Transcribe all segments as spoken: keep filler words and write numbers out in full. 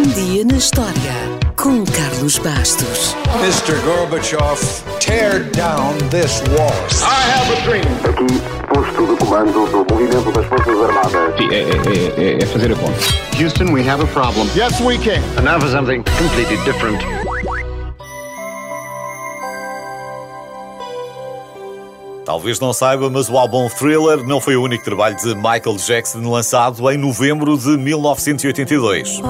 Um dia na história com Carlos Bastos. mister Gorbachev, tear down this wall. I have a dream. Aqui, posto de comando do movimento das Forças Armadas. Sim, é, é, é, é fazer a conta. Houston, we have a problem. Yes, we can. And now for something completely different. Talvez não saiba, mas o álbum Thriller não foi o único trabalho de Michael Jackson lançado em novembro de mil novecentos e oitenta e dois.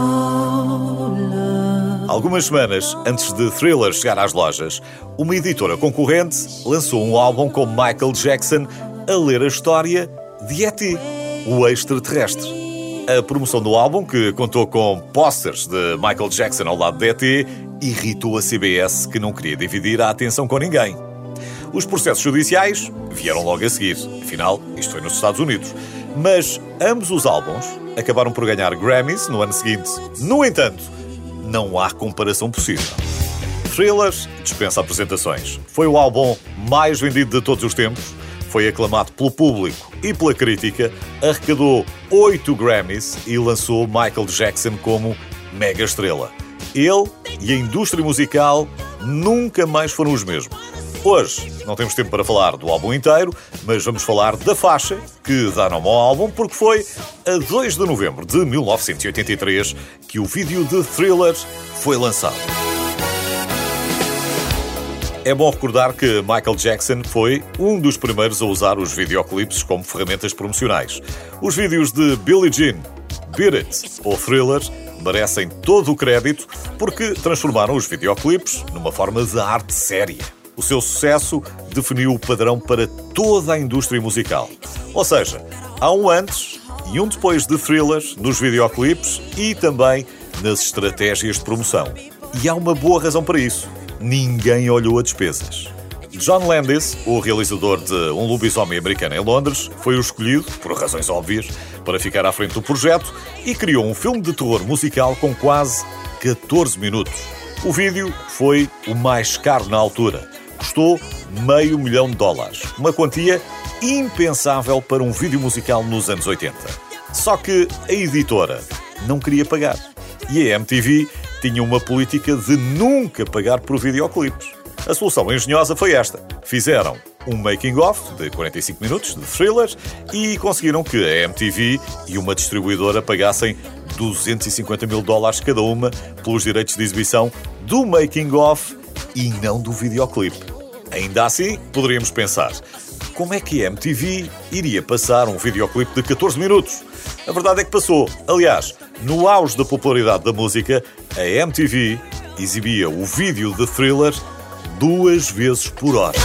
Algumas semanas antes de Thriller chegar às lojas, uma editora concorrente lançou um álbum com Michael Jackson a ler a história de E T, o extraterrestre. A promoção do álbum, que contou com posters de Michael Jackson ao lado de E T, irritou a C B S, que não queria dividir a atenção com ninguém. Os processos judiciais vieram logo a seguir. Afinal, isto foi nos Estados Unidos. Mas ambos os álbuns acabaram por ganhar Grammys no ano seguinte. No entanto, não há comparação possível. Thriller dispensa apresentações. Foi o álbum mais vendido de todos os tempos. Foi aclamado pelo público e pela crítica. Arrecadou oito Grammys e lançou Michael Jackson como mega estrela. Ele e a indústria musical nunca mais foram os mesmos. Hoje não temos tempo para falar do álbum inteiro, mas vamos falar da faixa que dá nome ao álbum, porque foi a dois de novembro de mil novecentos e oitenta e três que o vídeo de Thriller foi lançado. É bom recordar que Michael Jackson foi um dos primeiros a usar os videoclipes como ferramentas promocionais. Os vídeos de Billie Jean, Beat It ou Thriller merecem todo o crédito porque transformaram os videoclipes numa forma de arte séria. O seu sucesso definiu o padrão para toda a indústria musical. Ou seja, há um antes e um depois de Thriller nos videoclipes e também nas estratégias de promoção. E há uma boa razão para isso. Ninguém olhou a despesas. John Landis, o realizador de Um Lobisomem Americano em Londres, foi o escolhido, por razões óbvias, para ficar à frente do projeto e criou um filme de terror musical com quase catorze minutos. O vídeo foi o mais caro na altura. Custou meio milhão de dólares, uma quantia impensável para um vídeo musical nos anos oitenta. Só que a editora não queria pagar e a M T V tinha uma política de nunca pagar por videoclipes. A solução engenhosa foi esta. Fizeram um making-of de quarenta e cinco minutos de Thriller e conseguiram que a M T V e uma distribuidora pagassem duzentos e cinquenta mil dólares cada uma pelos direitos de exibição do making-of e não do videoclipe. Ainda assim, poderíamos pensar, como é que a M T V iria passar um videoclipe de catorze minutos? A verdade é que passou. Aliás, no auge da popularidade da música, a M T V exibia o vídeo de Thriller duas vezes por hora.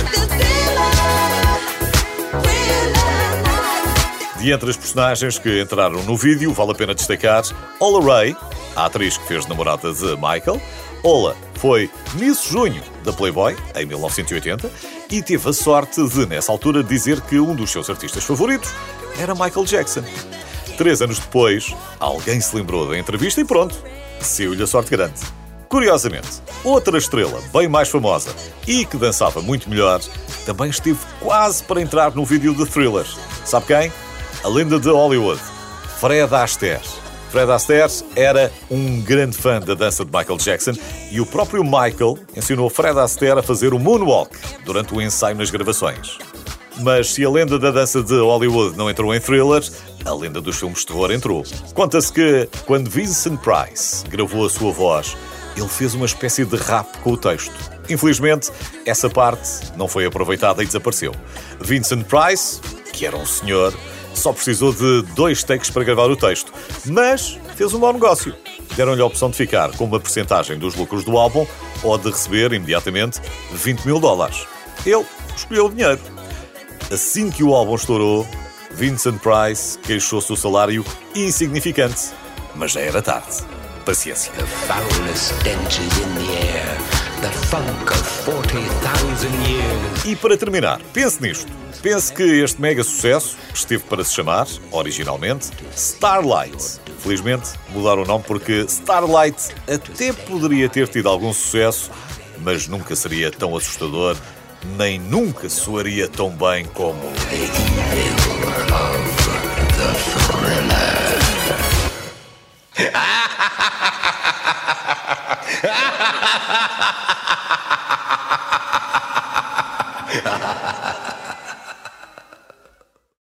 De entre as personagens que entraram no vídeo, vale a pena destacar Ola Ray, a atriz que fez namorada de Michael. Ola foi Miss Junho da Playboy, em mil novecentos e oitenta, e teve a sorte de, nessa altura, dizer que um dos seus artistas favoritos era Michael Jackson. Três anos depois, alguém se lembrou da entrevista e pronto, saiu-lhe a sorte grande. Curiosamente, outra estrela bem mais famosa e que dançava muito melhor, também esteve quase para entrar no vídeo de Thriller. Sabe quem? A lenda de Hollywood, Fred Astaire. Fred Astaire era um grande fã da dança de Michael Jackson e o próprio Michael ensinou Fred Astaire a fazer o moonwalk durante o ensaio nas gravações. Mas se a lenda da dança de Hollywood não entrou em Thriller, a lenda dos filmes de terror entrou. Conta-se que, quando Vincent Price gravou a sua voz, ele fez uma espécie de rap com o texto. Infelizmente, essa parte não foi aproveitada e desapareceu. Vincent Price, que era um senhor, só precisou de dois takes para gravar o texto, mas fez um mau negócio. Deram-lhe a opção de ficar com uma percentagem dos lucros do álbum ou de receber imediatamente vinte mil dólares. Ele escolheu o dinheiro. Assim que o álbum estourou, Vincent Price queixou-se do salário insignificante, mas já era tarde. Paciência. E para terminar, pense nisto. Pense que este mega sucesso esteve para se chamar, originalmente, Starlight. Felizmente, mudaram o nome porque Starlight até poderia ter tido algum sucesso, mas nunca seria tão assustador, nem nunca soaria tão bem como...